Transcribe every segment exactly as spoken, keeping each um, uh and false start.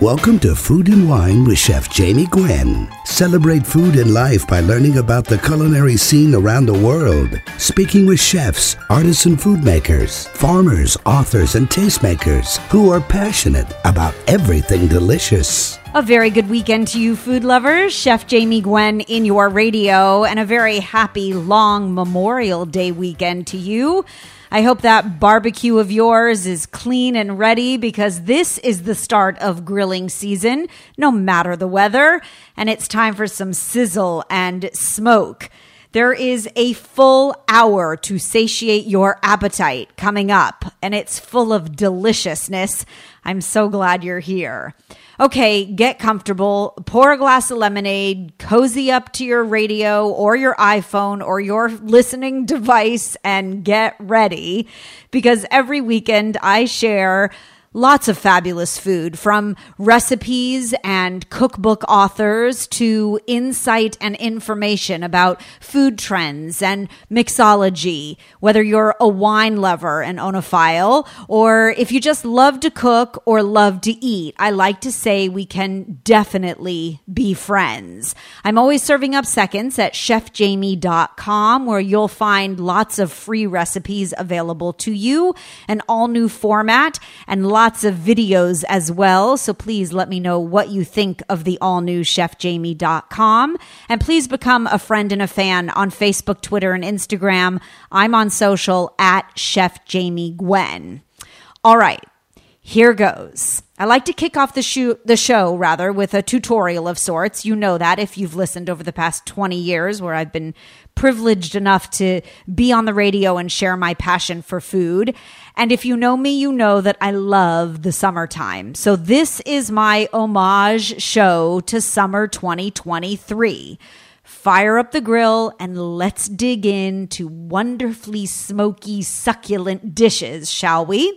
Welcome to Food and Wine with Chef Jamie Gwen. Celebrate food and life by learning about the culinary scene around the world. Speaking with chefs, artisan food makers, farmers, authors, and tastemakers who are passionate about everything delicious. A very good weekend to you, food lovers. Chef Jamie Gwen in your radio, and a very happy long Memorial Day weekend to you. I hope that barbecue of yours is clean and ready, because this is the start of grilling season, no matter the weather, and it's time for some sizzle and smoke. There is a full hour to satiate your appetite coming up, and it's full of deliciousness. I'm so glad you're here. Okay, get comfortable, pour a glass of lemonade, cozy up to your radio or your iPhone or your listening device, and get ready, because every weekend I share lots of fabulous food, from recipes and cookbook authors to insight and information about food trends and mixology, whether you're a wine lover and oenophile, or if you just love to cook or love to eat. I like to say we can definitely be friends. I'm always serving up seconds at chef jamie dot com, where you'll find lots of free recipes available to you, an all-new format, and lots Lots of videos as well, so please let me know what you think of the all-new chef jamie dot com. And please become a friend and a fan on Facebook, Twitter, and Instagram. I'm on social at Chef Jamie Gwen. All right, here goes. I like to kick off the, show, the show rather with a tutorial of sorts. You know that if you've listened over the past twenty years, where I've been privileged enough to be on the radio and share my passion for food. And if you know me, you know that I love the summertime. So this is my homage show to summer twenty twenty-three. Fire up the grill and let's dig into wonderfully smoky, succulent dishes, shall we?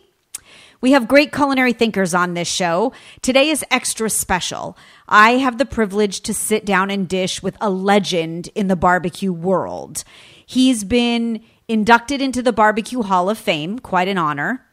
We have great culinary thinkers on this show. Today is extra special. I have the privilege to sit down and dish with a legend in the barbecue world. He's been inducted into the Barbecue Hall of Fame, quite an honor.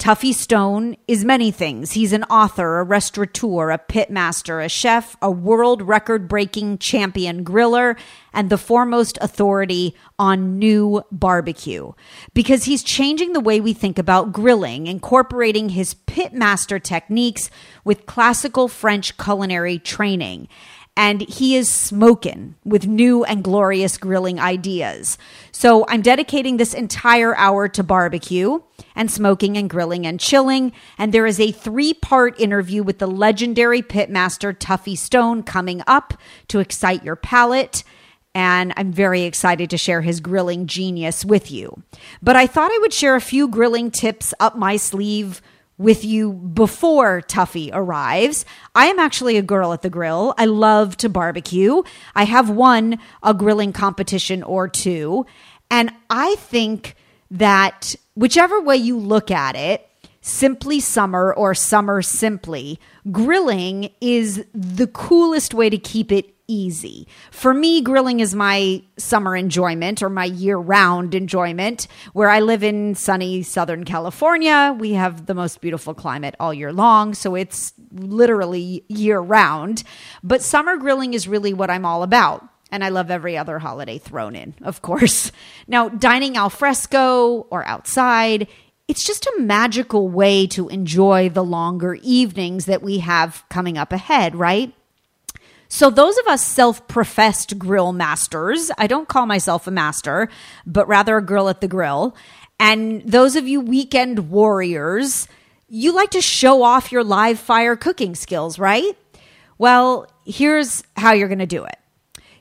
Tuffy Stone is many things. He's an author, a restaurateur, a pitmaster, a chef, a world record-breaking champion griller, and the foremost authority on new barbecue. Because he's changing the way we think about grilling, incorporating his pitmaster techniques with classical French culinary training. And he is smoking with new and glorious grilling ideas. So I'm dedicating this entire hour to barbecue and smoking and grilling and chilling. And there is a three-part interview with the legendary pitmaster Tuffy Stone coming up to excite your palate. And I'm very excited to share his grilling genius with you. But I thought I would share a few grilling tips up my sleeve with you before Tuffy arrives. I am actually a girl at the grill. I love to barbecue. I have won a grilling competition or two. And I think that whichever way you look at it, simply summer or summer simply, grilling is the coolest way to keep it easy. For me, grilling is my summer enjoyment, or my year-round enjoyment, where I live in sunny Southern California. We have the most beautiful climate all year long, so it's literally year-round. But summer grilling is really what I'm all about, and I love every other holiday thrown in, of course. Now, dining al fresco or outside, it's just a magical way to enjoy the longer evenings that we have coming up ahead, right? So those of us self-professed grill masters, I don't call myself a master, but rather a girl at the grill, and those of you weekend warriors, you like to show off your live fire cooking skills, right? Well, here's how you're going to do it.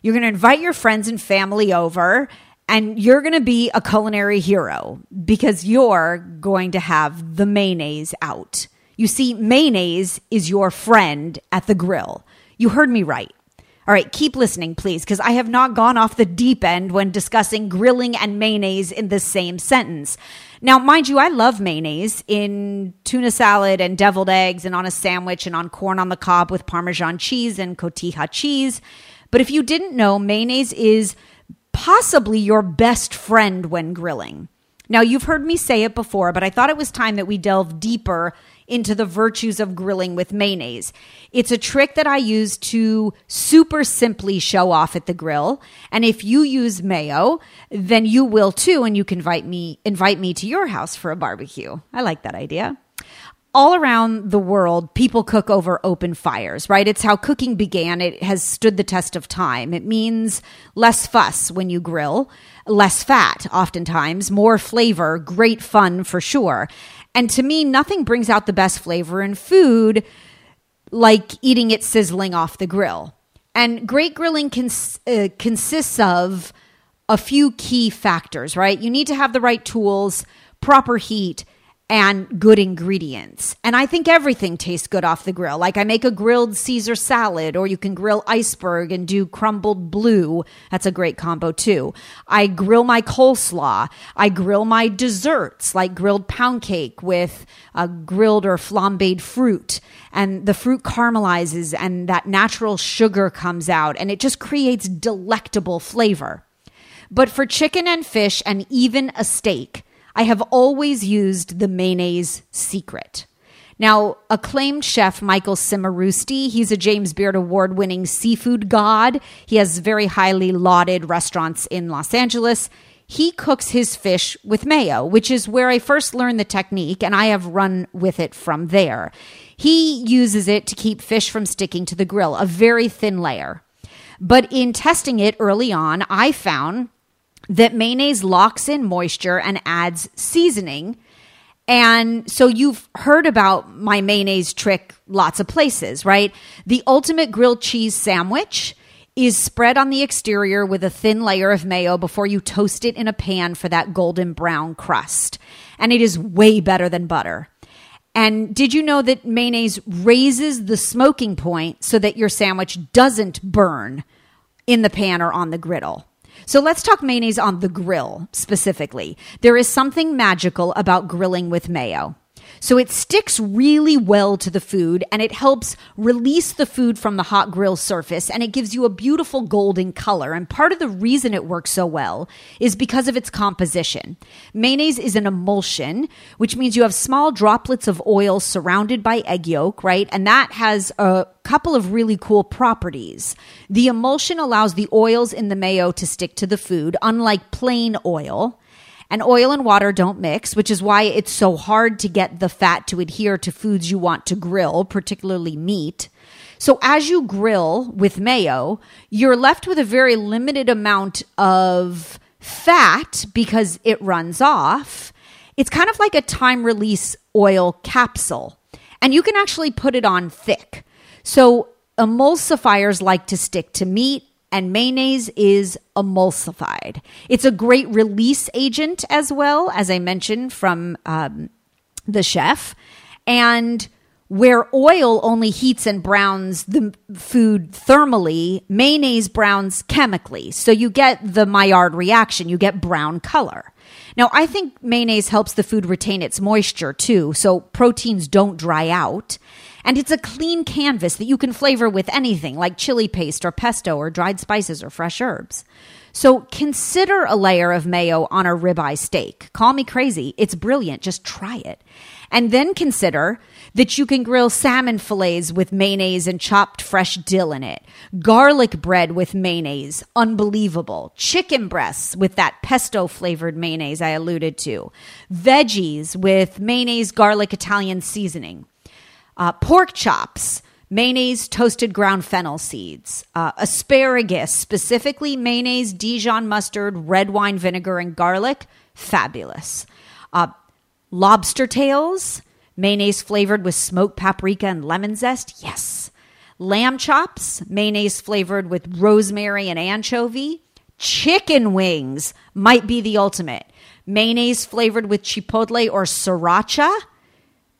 You're going to invite your friends and family over, and you're going to be a culinary hero, because you're going to have the mayonnaise out. You see, mayonnaise is your friend at the grill. You heard me right. All right, keep listening, please, because I have not gone off the deep end when discussing grilling and mayonnaise in the same sentence. Now, mind you, I love mayonnaise in tuna salad and deviled eggs and on a sandwich and on corn on the cob with Parmesan cheese and cotija cheese. But if you didn't know, mayonnaise is possibly your best friend when grilling. Now, you've heard me say it before, but I thought it was time that we delve deeper into the virtues of grilling with mayonnaise. It's a trick that I use to super simply show off at the grill. And if you use mayo, then you will too, and you can invite me, invite me to your house for a barbecue. I like that idea. All around the world, people cook over open fires, right? It's how cooking began. It has stood the test of time. It means less fuss when you grill, less fat oftentimes, more flavor, great fun for sure. And to me, nothing brings out the best flavor in food like eating it sizzling off the grill. And great grilling cons- uh, consists of a few key factors, right? You need to have the right tools, proper heat, and good ingredients. And I think everything tastes good off the grill. Like I make a grilled Caesar salad, or you can grill iceberg and do crumbled blue. That's a great combo too. I grill my coleslaw. I grill my desserts, like grilled pound cake with a grilled or flambéed fruit. And the fruit caramelizes and that natural sugar comes out, and it just creates delectable flavor. But for chicken and fish and even a steak, I have always used the mayonnaise secret. Now, acclaimed chef Michael Cimarusti, he's a James Beard award-winning seafood god. He has very highly lauded restaurants in Los Angeles. He cooks his fish with mayo, which is where I first learned the technique, and I have run with it from there. He uses it to keep fish from sticking to the grill, a very thin layer. But in testing it early on, I found that mayonnaise locks in moisture and adds seasoning. And so you've heard about my mayonnaise trick lots of places, right? The ultimate grilled cheese sandwich is spread on the exterior with a thin layer of mayo before you toast it in a pan for that golden brown crust. And it is way better than butter. And did you know that mayonnaise raises the smoking point so that your sandwich doesn't burn in the pan or on the griddle? So let's talk mayonnaise on the grill specifically. There is something magical about grilling with mayo. So it sticks really well to the food, and it helps release the food from the hot grill surface, and it gives you a beautiful golden color. And part of the reason it works so well is because of its composition. Mayonnaise is an emulsion, which means you have small droplets of oil surrounded by egg yolk, right? And that has a couple of really cool properties. The emulsion allows the oils in the mayo to stick to the food, unlike plain oil. And oil and water don't mix, which is why it's so hard to get the fat to adhere to foods you want to grill, particularly meat. So as you grill with mayo, you're left with a very limited amount of fat because it runs off. It's kind of like a time-release oil capsule, and you can actually put it on thick. So emulsifiers like to stick to meat, and mayonnaise is emulsified. It's a great release agent as well, as I mentioned, from um, the chef. And where oil only heats and browns the food thermally, mayonnaise browns chemically. So you get the Maillard reaction. You get brown color. Now, I think mayonnaise helps the food retain its moisture too, so proteins don't dry out. And it's a clean canvas that you can flavor with anything like chili paste or pesto or dried spices or fresh herbs. So consider a layer of mayo on a ribeye steak. Call me crazy. It's brilliant. Just try it. And then consider that you can grill salmon fillets with mayonnaise and chopped fresh dill in it. Garlic bread with mayonnaise. Unbelievable. Chicken breasts with that pesto flavored mayonnaise I alluded to. Veggies with mayonnaise, garlic, Italian seasoning. Uh, pork chops, mayonnaise, toasted ground fennel seeds, uh, asparagus, specifically mayonnaise, Dijon mustard, red wine vinegar, and garlic. Fabulous. Uh, lobster tails, mayonnaise flavored with smoked paprika and lemon zest. Yes. Lamb chops, mayonnaise flavored with rosemary and anchovy. Chicken wings might be the ultimate. Mayonnaise flavored with chipotle or sriracha.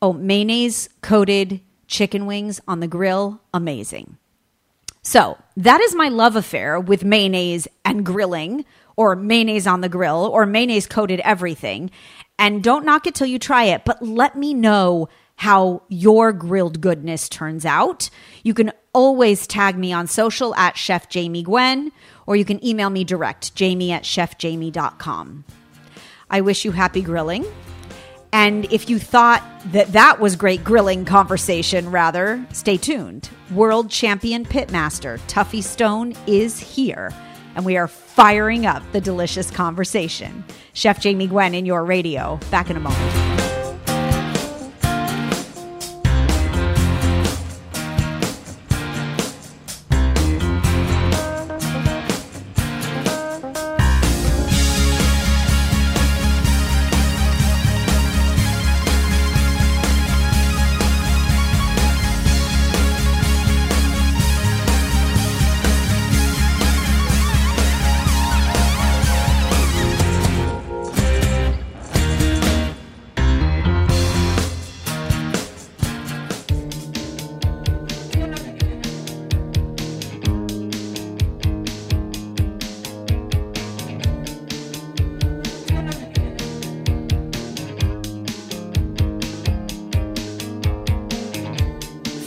Oh, mayonnaise-coated chicken wings on the grill, amazing. So that is my love affair with mayonnaise and grilling, or mayonnaise on the grill, or mayonnaise-coated everything. And don't knock it till you try it, but let me know how your grilled goodness turns out. You can always tag me on social at Chef Jamie Gwen, or you can email me direct, jamie at chef jamie dot com. I wish you happy grilling. And if you thought that that was great grilling conversation, rather, stay tuned. World champion pitmaster Tuffy Stone is here, and we are firing up the delicious conversation. Chef Jamie Gwen in your radio. Back in a moment.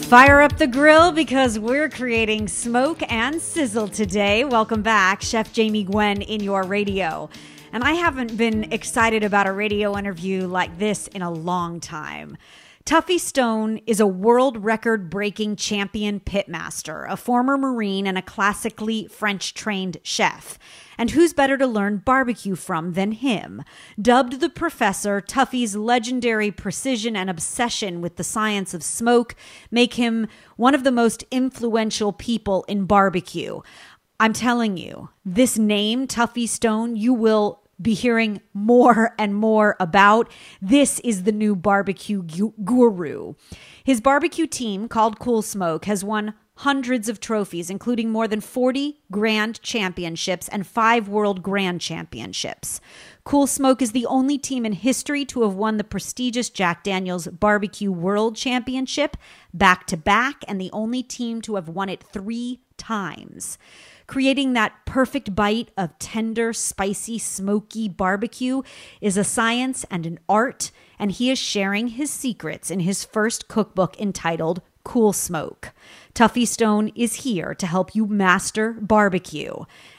Fire up the grill because we're creating smoke and sizzle today. Welcome back, Chef Jamie Gwen in your radio. And I haven't been excited about a radio interview like this in a long time. Tuffy Stone is a world record-breaking champion pitmaster, a former Marine and a classically French-trained chef. And who's better to learn barbecue from than him? Dubbed the Professor, Tuffy's legendary precision and obsession with the science of smoke make him one of the most influential people in barbecue. I'm telling you, this name, Tuffy Stone, you will be hearing more and more about. This is the new barbecue gu- guru. His barbecue team, called Cool Smoke, has won hundreds of trophies, including more than forty grand championships and five world grand championships. Cool Smoke is the only team in history to have won the prestigious Jack Daniel's Barbecue World Championship back to back, and the only team to have won it three times. Creating that perfect bite of tender, spicy, smoky barbecue is a science and an art, and he is sharing his secrets in his first cookbook entitled Cool Smoke. Tuffy Stone is here to help you master barbecue.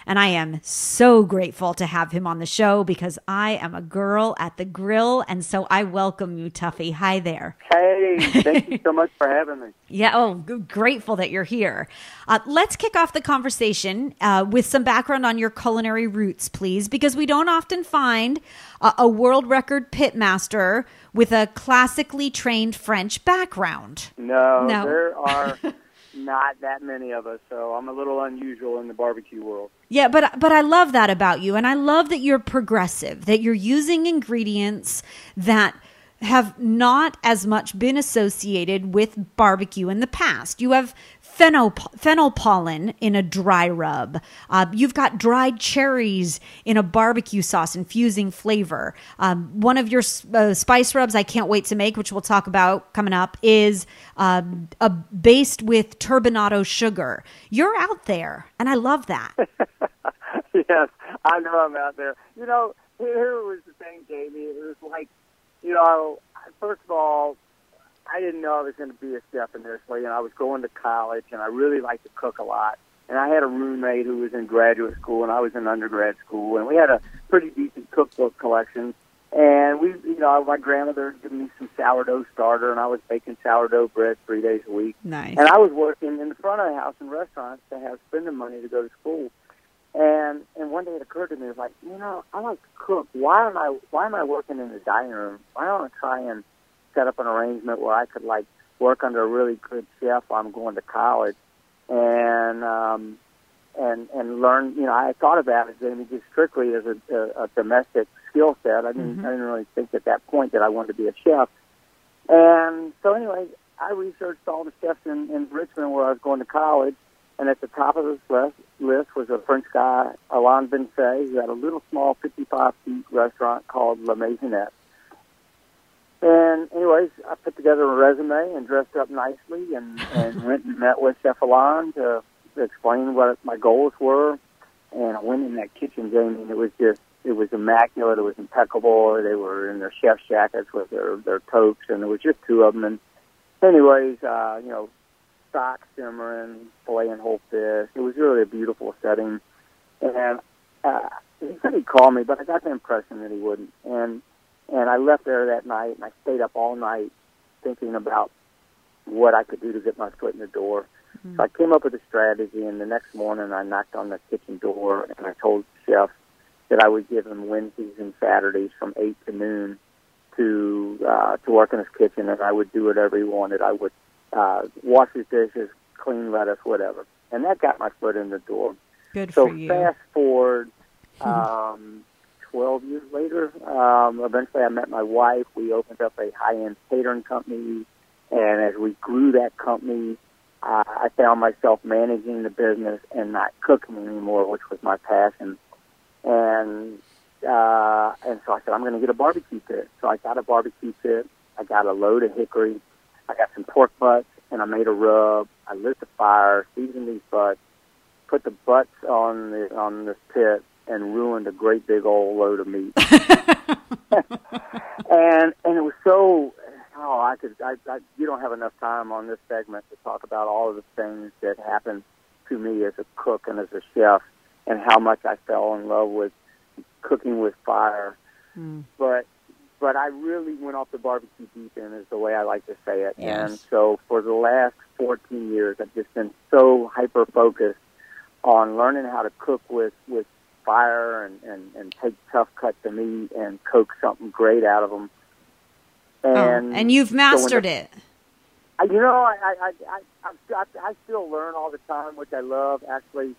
And I am so grateful to have him on the show because I am a girl at the grill. And so I welcome you, Tuffy. Hi there. Hey, thank you so much for having me. Yeah, oh, grateful that you're here. Uh, let's kick off the conversation uh, with some background on your culinary roots, please, because we don't often find a, a world record pitmaster with a classically trained French background. No, no. There are... not that many of us, so I'm a little unusual in the barbecue world. Yeah, but but I love that about you, and I love that you're progressive, that you're using ingredients that have not as much been associated with barbecue in the past. You have fennel, fennel pollen in a dry rub. Uh, you've got dried cherries in a barbecue sauce, infusing flavor. Um, one of your uh, spice rubs I can't wait to make, which we'll talk about coming up, is uh, a based with turbinado sugar. You're out there, and I love that. Yes, I know I'm out there. You know, here was the thing, Jamie. It was like, you know, first of all, I didn't know I was going to be a chef initially, and I was going to college, and I really liked to cook a lot. And I had a roommate who was in graduate school, and I was in undergrad school, and we had a pretty decent cookbook collection. And we, you know, my grandmother gave me some sourdough starter, and I was baking sourdough bread three days a week. Nice. And I was working in the front of the house in restaurants to have spending money to go to school. And and one day it occurred to me, it was like, you know, I like to cook. Why am I? Why am I working in the dining room? Why don't I try and set up an arrangement where I could, like, work under a really good chef while I'm going to college and um, and and learn, you know, I thought about it, Jamie, just strictly as a, a, a domestic skill set. I didn't, mm-hmm. I didn't really think at that point that I wanted to be a chef. And so anyway, I researched all the chefs in, in Richmond where I was going to college, and at the top of this list, list was a French guy, Alain Benfait, who had a little small fifty-five-seat restaurant called La Maisonette. And anyways, I put together a resume and dressed up nicely and, and went and met with Chef Alain to explain what my goals were. And I went in that kitchen, Jamie, and it was just, it was immaculate. It was impeccable. They were in their chef's jackets with their, their toques, and there was just two of them. And anyways, uh, you know, stock simmering, filleting whole fish. It was really a beautiful setting. And uh, he said he'd call me, but I got the impression that he wouldn't. And And I left there that night, and I stayed up all night thinking about what I could do to get my foot in the door. Mm-hmm. So I came up with a strategy, and the next morning I knocked on the kitchen door, and I told the chef that I would give him Wednesdays and Saturdays from eight to noon to uh, to work in his kitchen, and I would do whatever he wanted. I would uh, wash his dishes, clean lettuce, whatever. And that got my foot in the door. Good so for you. So fast forward um, twelve years later, um, eventually I met my wife. We opened up a high-end catering company, and as we grew that company, uh, I found myself managing the business and not cooking anymore, which was my passion. And uh, and so I said, I'm going to get a barbecue pit. So I got a barbecue pit. I got a load of hickory. I got some pork butts, and I made a rub. I lit the fire, seasoned these butts, put the butts on the on this pit, and ruined a great big old load of meat. and and it was so oh I could I, I you don't have enough time on this segment to talk about all of the things that happened to me as a cook and as a chef, and how much I fell in love with cooking with fire. Mm. But but I really went off the barbecue deep end, is the way I like to say it. Yes. And so for the last fourteen years, I've just been so hyper-focused on learning how to cook with, with fire and, and, and take tough cuts of meat and coax something great out of them. And, oh, and you've mastered so it. I, you know, I I, I I I still learn all the time, which I love, actually.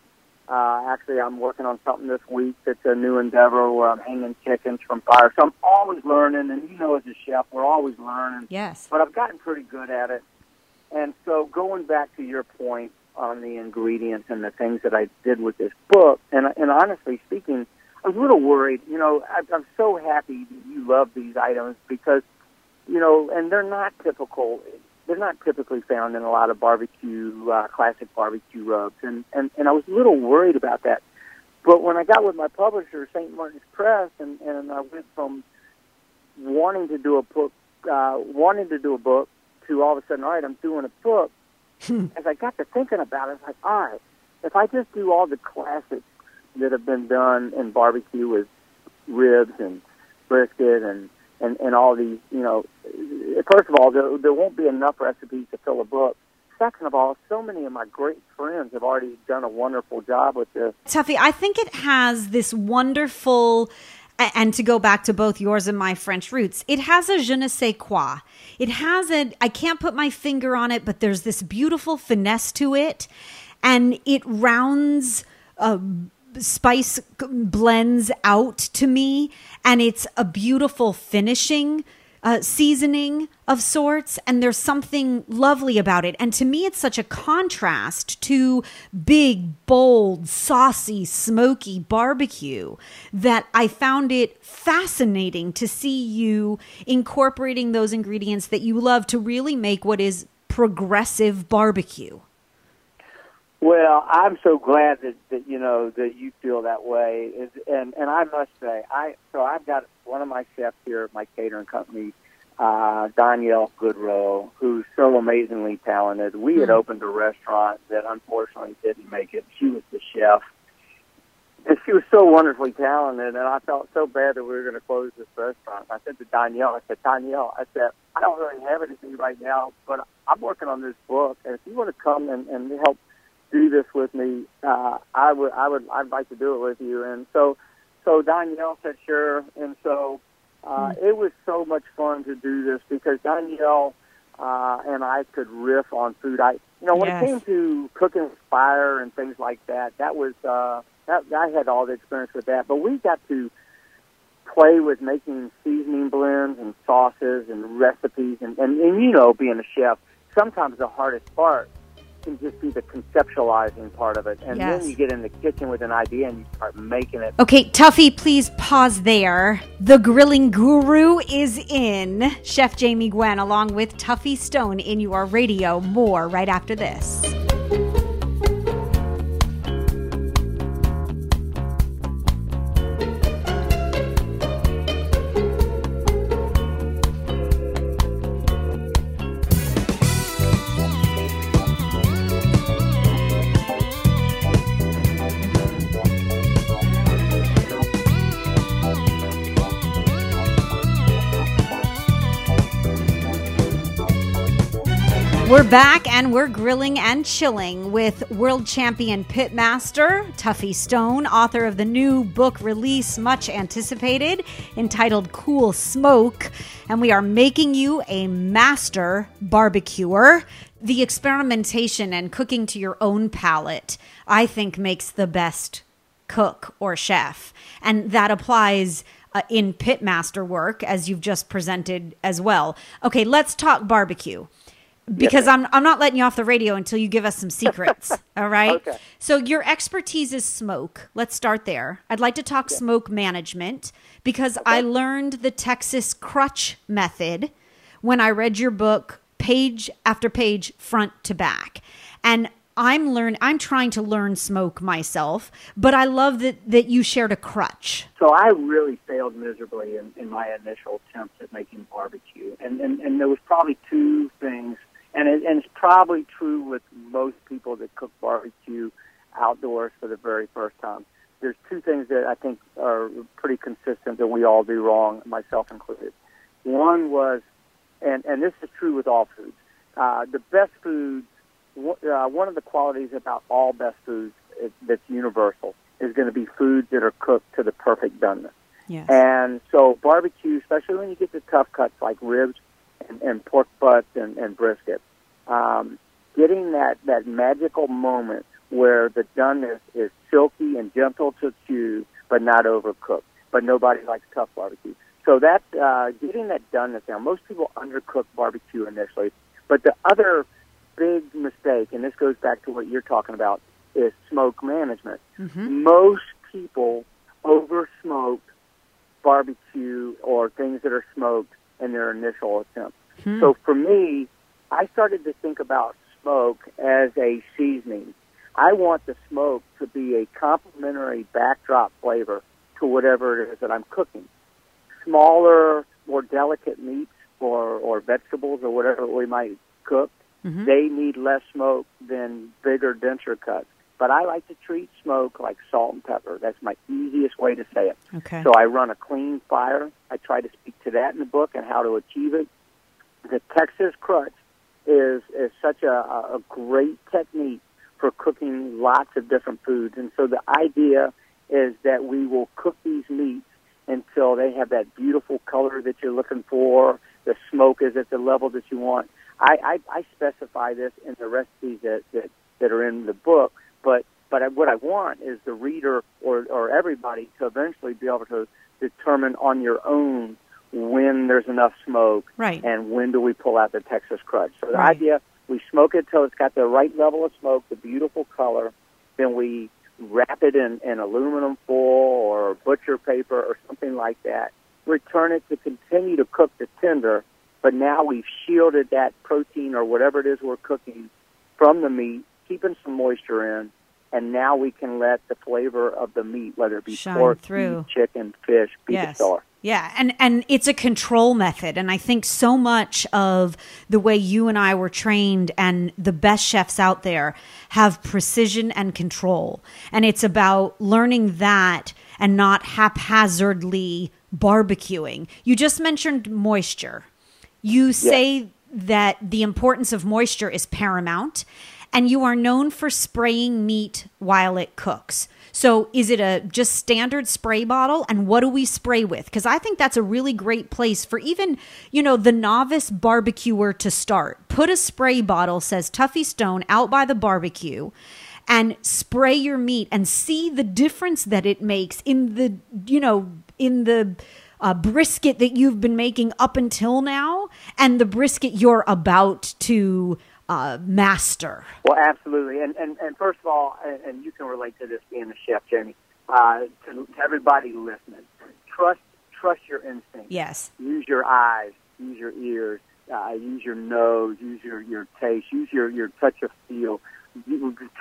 Uh, actually, I'm working on something this week that's a new endeavor where I'm hanging chickens from fire. So I'm always learning, and you know as a chef, we're always learning. Yes. But I've gotten pretty good at it. And so going back to your point on the ingredients and the things that I did with this book, and, and honestly speaking, I was a little worried. You know, I, I'm so happy that you love these items because, you know, and they're not typical. They're not typically found in a lot of barbecue, uh, classic barbecue rubs. And, and, and I was a little worried about that. But when I got with my publisher, Saint Martin's Press, and, and I went from wanting to do a book, uh, wanting to do a book to all of a sudden, all right, I'm doing a book. Hmm. As I got to thinking about it, I was like, all right, if I just do all the classics that have been done in barbecue with ribs and brisket and, and, and all these, you know, first of all, there, there won't be enough recipes to fill a book. Second of all, so many of my great friends have already done a wonderful job with this. Tuffy, I think it has this wonderful, and to go back to both yours and my French roots, it has a je ne sais quoi. It has a, I can't put my finger on it, but there's this beautiful finesse to it, and it rounds uh, spice blends out to me, and it's a beautiful finishing Uh, seasoning of sorts, and there's something lovely about it. And to me, it's such a contrast to big, bold, saucy, smoky barbecue that I found it fascinating to see you incorporating those ingredients that you love to really make what is progressive barbecue. Well, I'm so glad that, that you know that you feel that way, and and I must say, I so I've got one of my chefs here at my catering company, uh, Danielle Goodrow, who's so amazingly talented. We mm-hmm. had opened a restaurant that unfortunately didn't make it. She was the chef, and she was so wonderfully talented, and I felt so bad that we were going to close this restaurant. I said to Danielle, I said, Danielle, I said, I don't really have anything right now, but I'm working on this book, and if you want to come and, and help do this with me, uh, I would, I would, I'd like to do it with you. And so, so Danielle said, sure. And so, uh, mm-hmm. it was so much fun to do this because Danielle, uh, and I could riff on food. I, you know, when yes. it came to cooking with fire and things like that, that was, uh, that, I had all the experience with that, but we got to play with making seasoning blends and sauces and recipes. And, and, and you know, being a chef, sometimes the hardest part can just be the conceptualizing part of it, and yes. then you get in the kitchen with an idea and you start making it. Okay, Tuffy, please pause there. The grilling guru is in. Chef Jamie Gwen along with Tuffy Stone in your radio. More right after this. We're back and we're grilling and chilling with world champion pitmaster Tuffy Stone, author of the new book release, much anticipated, entitled Cool Smoke. And we are making you a master barbecuer. The experimentation and cooking to your own palate, I think, makes the best cook or chef. And that applies Uh, in pitmaster work, as you've just presented as well. Okay, let's talk barbecue, because yes, I'm I'm not letting you off the radio until you give us some secrets. All right. Okay. So your expertise is smoke. Let's start there. I'd like to talk yeah. smoke management, because okay. I learned the Texas crutch method when I read your book, page after page, front to back, and I'm learn. I'm trying to learn smoke myself, but I love that, that you shared a crutch. So I really failed miserably in, in my initial attempts at making barbecue, and and, and there was probably two things, and it, and it's probably true with most people that cook barbecue outdoors for the very first time. There's two things that I think are pretty consistent that we all do wrong, myself included. One was, and and this is true with all foods, uh, the best food. Uh, one of the qualities about all best foods is, that's universal is going to be foods that are cooked to the perfect doneness. Yes. And so barbecue, especially when you get to tough cuts like ribs and, and pork butts and, and brisket, um, getting that, that magical moment where the doneness is silky and gentle to chew, but not overcooked. But nobody likes tough barbecue. So that uh, getting that doneness down. Most people undercook barbecue initially, but the other big mistake, and this goes back to what you're talking about, is smoke management. Mm-hmm. Most people over-smoke barbecue or things that are smoked in their initial attempt. Mm-hmm. So for me, I started to think about smoke as a seasoning. I want the smoke to be a complementary backdrop flavor to whatever it is that I'm cooking. Smaller, more delicate meats or, or vegetables or whatever we might cook, mm-hmm, they need less smoke than bigger, denser cuts. But I like to treat smoke like salt and pepper. That's my easiest way to say it. Okay. So I run a clean fire. I try to speak to that in the book and how to achieve it. The Texas crutch is, is such a, a great technique for cooking lots of different foods. And so the idea is that we will cook these meats until they have that beautiful color that you're looking for, the smoke is at the level that you want. I, I, I specify this in the recipes that, that, that are in the book, but, but I, what I want is the reader or, or everybody to eventually be able to determine on your own when there's enough smoke, right, and when do we pull out the Texas crutch. So the right. idea, we smoke it till it's got the right level of smoke, the beautiful color, then we wrap it in, in aluminum foil or butcher paper or something like that, return it to continue to cook the tender. But now we've shielded that protein or whatever it is we're cooking from the meat, keeping some moisture in, and now we can let the flavor of the meat, whether it be shine pork, through. Meat, chicken, fish, be yes. the star. Yeah, and, and it's a control method. And I think so much of the way you and I were trained and the best chefs out there have precision and control. And it's about learning that and not haphazardly barbecuing. You just mentioned moisture. You say yeah. that the importance of moisture is paramount, and you are known for spraying meat while it cooks. So is it a just standard spray bottle, and what do we spray with? Because I think that's a really great place for even, you know, the novice barbecuer to start. Put a spray bottle, says Tuffy Stone, out by the barbecue and spray your meat and see the difference that it makes in the, you know, in the Uh, brisket that you've been making up until now and the brisket you're about to uh, master. Well, absolutely. And, and and first of all, and you can relate to this being a chef, Jamie, uh, to, to everybody listening, trust trust your instincts. Yes. Use your eyes, use your ears, uh, use your nose, use your, your taste, use your, your touch of feel.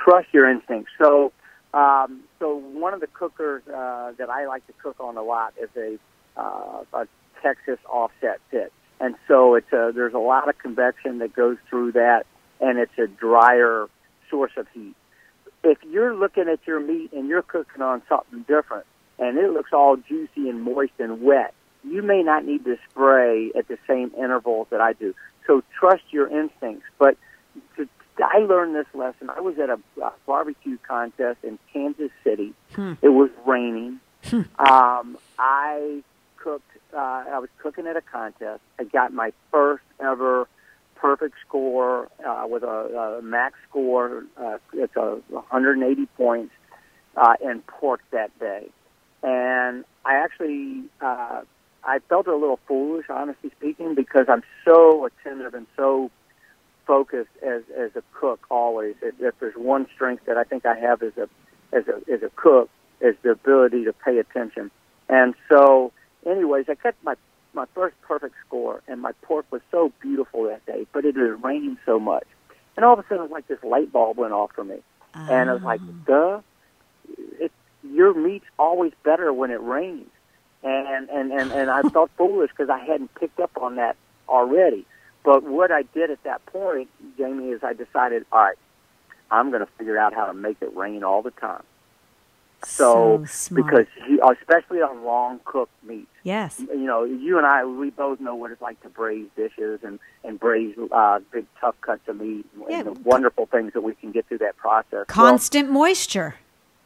Trust your instincts. So, um, so one of the cookers uh, that I like to cook on a lot is a Uh, a Texas offset pit, and so it's a, there's a lot of convection that goes through that, and it's a drier source of heat. If you're looking at your meat and you're cooking on something different, and it looks all juicy and moist and wet, you may not need to spray at the same intervals that I do. So trust your instincts, but to, I learned this lesson. I was at a barbecue contest in Kansas City. Hmm. It was raining. Hmm. Um, I cooked. Uh, I was cooking at a contest. I got my first ever perfect score uh, with a, a max score. Uh, it's a one hundred eighty points uh, in pork that day, and I actually uh, I felt a little foolish, honestly speaking, because I'm so attentive and so focused as as a cook always. If, if there's one strength that I think I have as a as a as a cook, is the ability to pay attention. And so, anyways, I cut my my first perfect score, and my pork was so beautiful that day. But it was raining so much, and all of a sudden, it was like this light bulb went off for me, oh. and I was like, "Duh! It, your meat's always better when it rains." And and and and I felt foolish because I hadn't picked up on that already. But what I did at that point, Jamie, is I decided, all right, I'm going to figure out how to make it rain all the time. So, so smart. Because you, especially on long cooked meat. Yes. You know, you and I, we both know what it's like to braise dishes and, and braise uh, big tough cuts of meat yeah. and the wonderful things that we can get through that process. Constant well, moisture.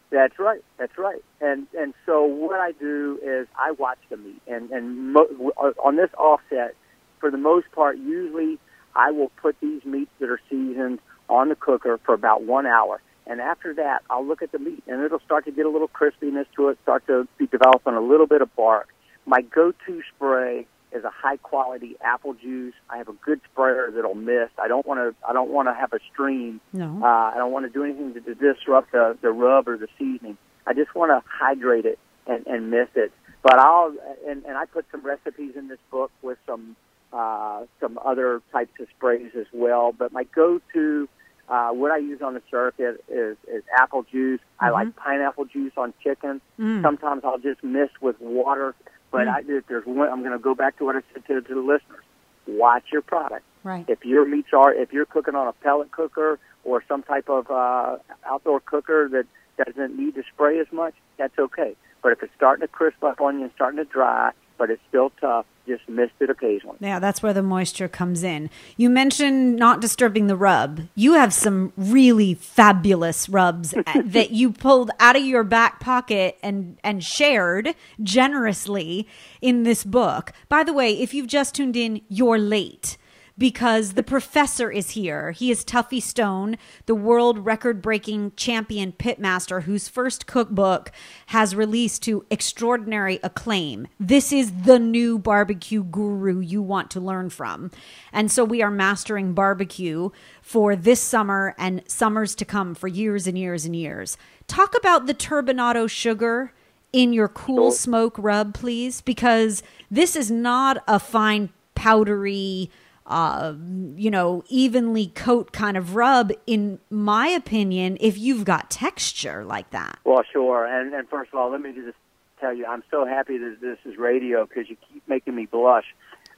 That's right. That's right. And and so what I do is I watch the meat. And, and mo- on this offset, for the most part, usually I will put these meats that are seasoned on the cooker for about one hour. And after that, I'll look at the meat, and it'll start to get a little crispiness to it, start to be developing a little bit of bark. My go-to spray is a high-quality apple juice. I have a good sprayer that'll mist. I don't want to I don't want to have a stream. No. Uh, I don't want to do anything to, to disrupt the, the rub or the seasoning. I just want to hydrate it and, and mist it. But I'll and, and I put some recipes in this book with some Uh, some other types of sprays as well. But my go-to, uh, what I use on the circuit is, is apple juice. Mm-hmm. I like pineapple juice on chicken. Mm. Sometimes I'll just mist with water. But mm. I, if there's one, I'm going to go back to what I said to, to the listeners. Watch your product. Right. If your meats are, if you're cooking on a pellet cooker or some type of uh, outdoor cooker that doesn't need to spray as much, that's okay. But if it's starting to crisp up on you and starting to dry, but it's still tough, just missed it occasionally. Yeah, that's where the moisture comes in. You mentioned not disturbing the rub. You have some really fabulous rubs at, that you pulled out of your back pocket and, and shared generously in this book. By the way, if you've just tuned in, you're late, because the professor is here. He is Tuffy Stone, the world record-breaking champion pitmaster whose first cookbook has released to extraordinary acclaim. This is the new barbecue guru you want to learn from. And so we are mastering barbecue for this summer and summers to come for years and years and years. Talk about the turbinado sugar in your Cool Smoke rub, please, because this is not a fine, powdery, Uh, you know, evenly coat kind of rub, in my opinion, if you've got texture like that. Well, sure. And, and first of all, let me just tell you, I'm so happy that this is radio because you keep making me blush.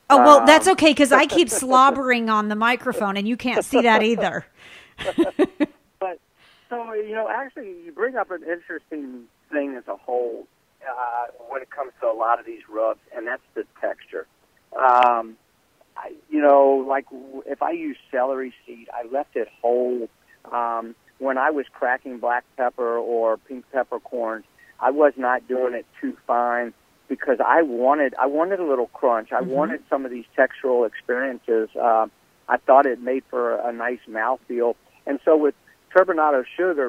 Oh, well, um, that's okay because I keep slobbering on the microphone and you can't see that either. But, so, you know, actually, you bring up an interesting thing as a whole uh, when it comes to a lot of these rubs, and that's the texture. Um I, you know, like if I use celery seed, I left it whole. Um, when I was cracking black pepper or pink peppercorns, I was not doing it too fine because I wanted I wanted a little crunch. I mm-hmm. wanted some of these textural experiences. Uh, I thought it made for a nice mouthfeel. And so with turbinado sugar,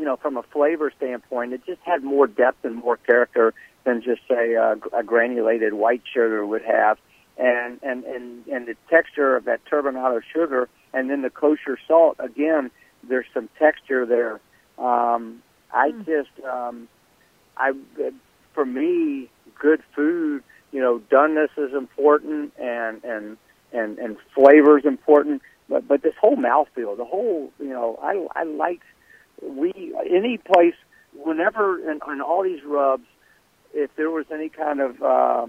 you know, from a flavor standpoint, it just had more depth and more character than just, say, a, a granulated white sugar would have. And, and, and, and the texture of that turbinado sugar, and then the kosher salt, again, there's some texture there. Um, I mm. just, um, I, for me, good food, you know, doneness is important, and, and, and, and flavor is important, but, but this whole mouthfeel, the whole, you know, I, I like, we, any place, whenever, in, in all these rubs, if there was any kind of, uh,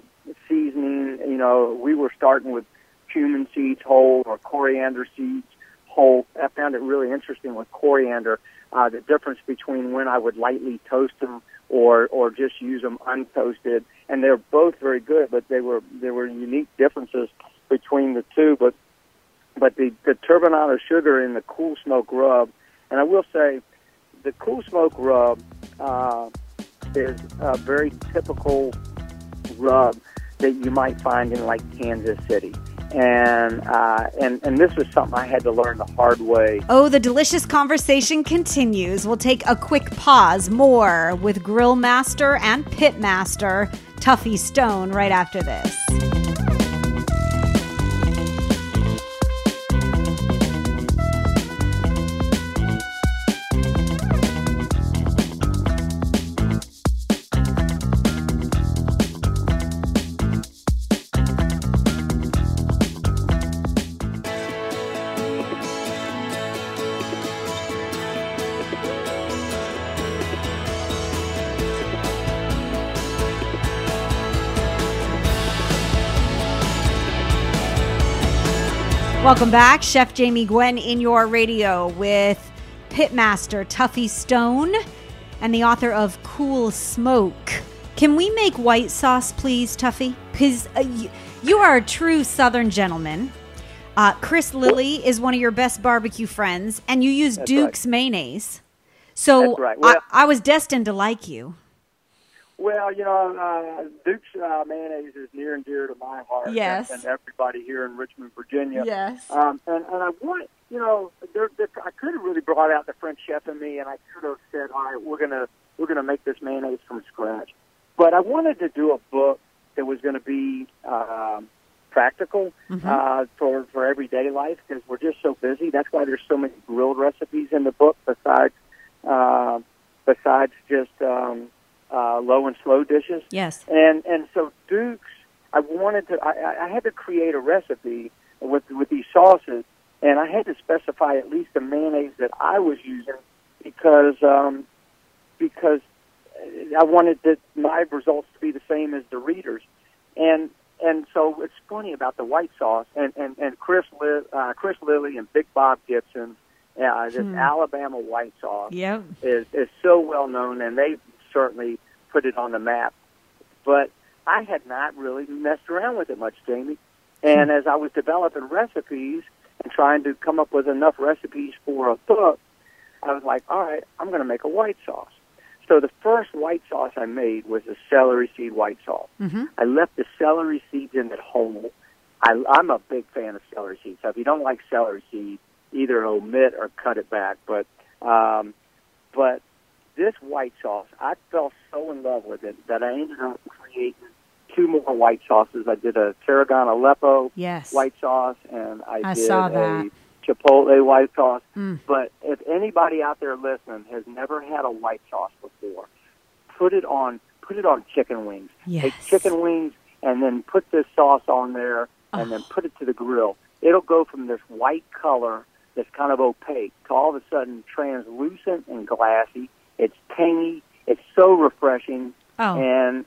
seasoning, you know, we were starting with cumin seeds whole or coriander seeds whole. I found it really interesting with coriander, uh, the difference between when I would lightly toast them or or just use them untoasted. And they're both very good, but they were there were unique differences between the two. But But the, the turbinado sugar in the Cool Smoke rub, and I will say the Cool Smoke rub uh, is a very typical rub that you might find in, like, Kansas City. And uh, and and this was something I had to learn the hard way. Oh, the delicious conversation continues. We'll take a quick pause. More with grill master and pit master Tuffy Stone right after this. Welcome back. Chef Jamie Gwen in your radio with pitmaster Tuffy Stone and the author of Cool Smoke. Can we make white sauce, please, Tuffy? Because uh, you are a true Southern gentleman. Uh, Chris Lilly is one of your best barbecue friends, and you use That's Duke's right. mayonnaise. So right. well, I, I was destined to like you. Well, you know, uh, Duke's uh, mayonnaise is near and dear to my heart. Yes. And, and everybody here in Richmond, Virginia. Yes. Um, and, and I want, you know, there, there, I could have really brought out the French chef in me, and I could have said, all right, we're gonna we're gonna make this mayonnaise from scratch. But I wanted to do a book that was going to be uh, practical mm-hmm. uh, for for everyday life, because we're just so busy. That's why there's so many grilled recipes in the book besides uh, besides just. Um, Uh, low and slow dishes. Yes. And and so Duke's, I wanted to, I, I had to create a recipe with with these sauces, and I had to specify at least the mayonnaise that I was using because um, because I wanted that my results to be the same as the readers. And and so it's funny about the white sauce, and and, and Chris, Li- uh, Chris Lilly and Big Bob Gibson, uh, this hmm. Alabama white sauce yep. is, is so well known, and they certainly put it on the map. But I had not really messed around with it much, Jamie. And as I was developing recipes and trying to come up with enough recipes for a book, I was like, all right, I'm going to make a white sauce. So the first white sauce I made was a celery seed white sauce. Mm-hmm. I left the celery seeds in it whole. I, I'm a big fan of celery seeds. So if you don't like celery seed, either omit or cut it back. But, um, but, this white sauce, I fell so in love with it that I ended up creating two more white sauces. I did a tarragon Aleppo yes. white sauce, and I, I did a chipotle white sauce. Mm. But if anybody out there listening has never had a white sauce before, put it on put it on chicken wings. Yes. Take chicken wings and then put this sauce on there and oh. then put it to the grill. It'll go from this white color that's kind of opaque to all of a sudden translucent and glassy. It's tangy. It's so refreshing. Oh, and,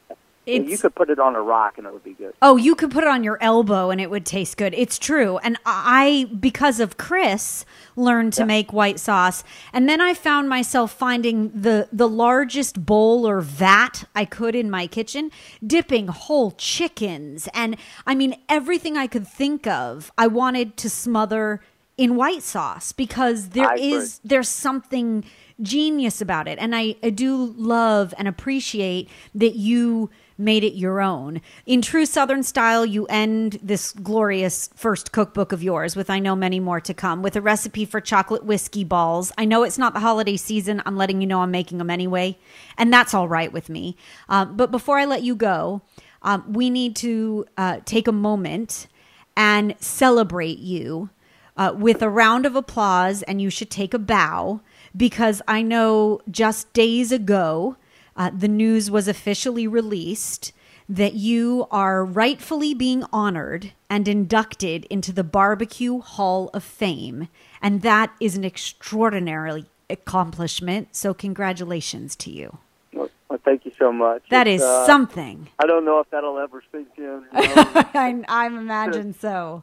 and you could put it on a rock and it would be good. Oh, you could put it on your elbow and it would taste good. It's true. And I, because of Chris, learned to yeah. make white sauce. And then I found myself finding the, the largest bowl or vat I could in my kitchen, dipping whole chickens. And I mean, everything I could think of, I wanted to smother in white sauce because there I is agree. there's something genius about it. And I, I do love and appreciate that you made it your own. In true Southern style, you end this glorious first cookbook of yours with I know many more to come with a recipe for chocolate whiskey balls. I know it's not the holiday season. I'm letting you know I'm making them anyway, and that's all right with me. Uh, but before I let you go, um, we need to uh, take a moment and celebrate you uh, with a round of applause, and you should take a bow. Because I know just days ago, uh, the news was officially released that you are rightfully being honored and inducted into the Barbecue Hall of Fame. And that is an extraordinary accomplishment. So congratulations to you. Well, well thank you so much. That it's, is uh, something. I don't know if that'll ever sink in. You know? I, I imagine so.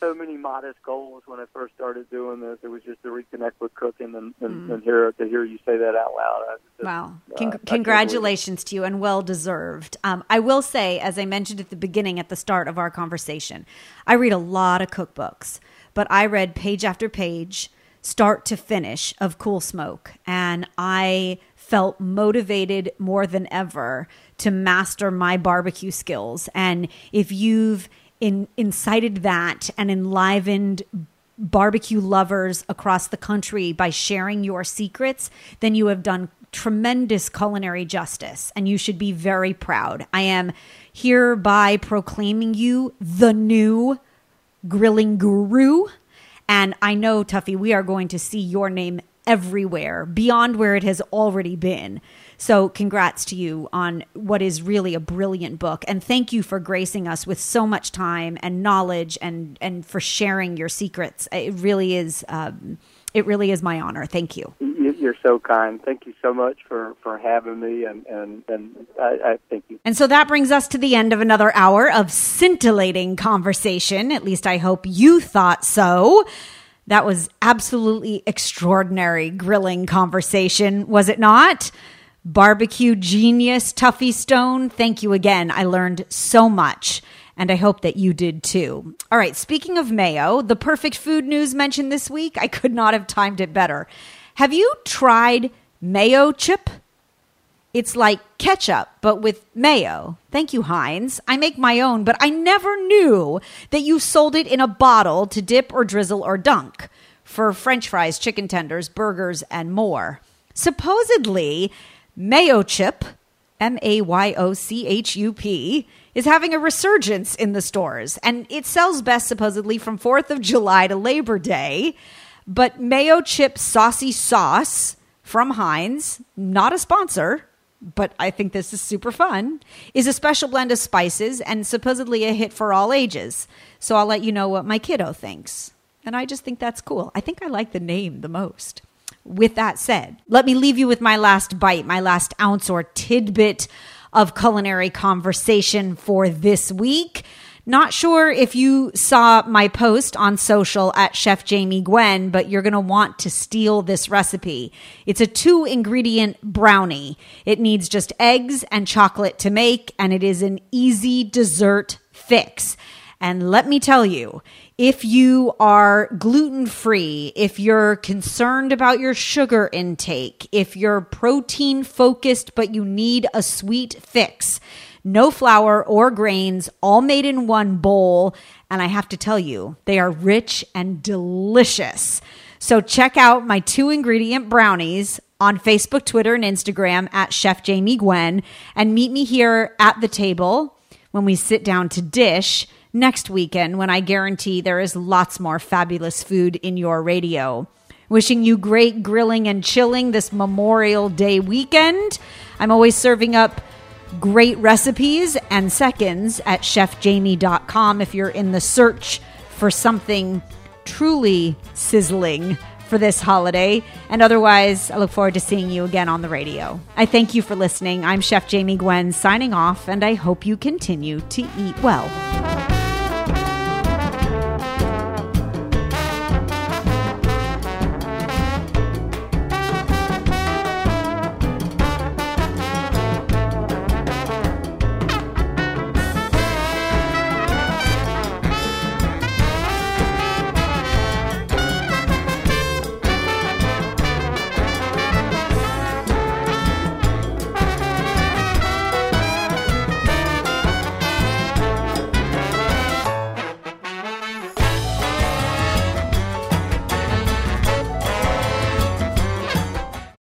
So many modest goals when I first started doing this. It was just to reconnect with cooking and, and, mm. and hear to hear you say that out loud. I just, wow. Cong- uh, congratulations to you and well deserved. Um, I will say, as I mentioned at the beginning, at the start of our conversation, I read a lot of cookbooks, but I read page after page, start to finish, of Cool Smoke. And I felt motivated more than ever to master my barbecue skills. And if you've in, incited that and enlivened barbecue lovers across the country by sharing your secrets, then you have done tremendous culinary justice, and you should be very proud. I am hereby proclaiming you the new grilling guru. And I know, Tuffy, we are going to see your name everywhere beyond where it has already been. So congrats to you on what is really a brilliant book. And thank you for gracing us with so much time and knowledge, and, and for sharing your secrets. It really is, um, it really is my honor. Thank you. You're so kind. Thank you so much for, for having me, and, and, and I, I thank you. And so that brings us to the end of another hour of scintillating conversation. At least I hope you thought so. That was absolutely extraordinary grilling conversation, was it not? Barbecue genius Tuffy Stone, thank you again. I learned so much, and I hope that you did too. All right, speaking of mayo, the perfect food news mentioned this week, I could not have timed it better. Have you tried Mayochup? It's like ketchup, but with mayo. Thank you, Heinz. I make my own, but I never knew that you sold it in a bottle to dip or drizzle or dunk for French fries, chicken tenders, burgers, and more. Supposedly, Mayochup, M A Y O C H U P, is having a resurgence in the stores, and it sells best supposedly from fourth of July to Labor Day. But Mayochup Saucy Sauce from Heinz, not a sponsor, but I think this is super fun, is a special blend of spices and supposedly a hit for all ages. So I'll let you know what my kiddo thinks. And I just think that's cool. I think I like the name the most. With that said, let me leave you with my last bite, my last ounce or tidbit of culinary conversation for this week. Not sure if you saw my post on social at Chef Jamie Gwen, but you're going to want to steal this recipe. It's a two-ingredient brownie. It needs just eggs and chocolate to make, and it is an easy dessert fix. And let me tell you, if you are gluten-free, if you're concerned about your sugar intake, if you're protein-focused but you need a sweet fix, no flour or grains, all made in one bowl. And I have to tell you, they are rich and delicious. So check out my two-ingredient brownies on Facebook, Twitter, and Instagram at Chef Jamie Gwen. And meet me here at the table when we sit down to dish next weekend, when I guarantee there is lots more fabulous food in your radio. Wishing you great grilling and chilling this Memorial Day weekend. I'm always serving up great recipes and seconds at chef jamie dot com if you're in the search for something truly sizzling for this holiday. And otherwise, I look forward to seeing you again on the radio. I thank you for listening. I'm Chef Jamie Gwen signing off, and I hope you continue to eat well.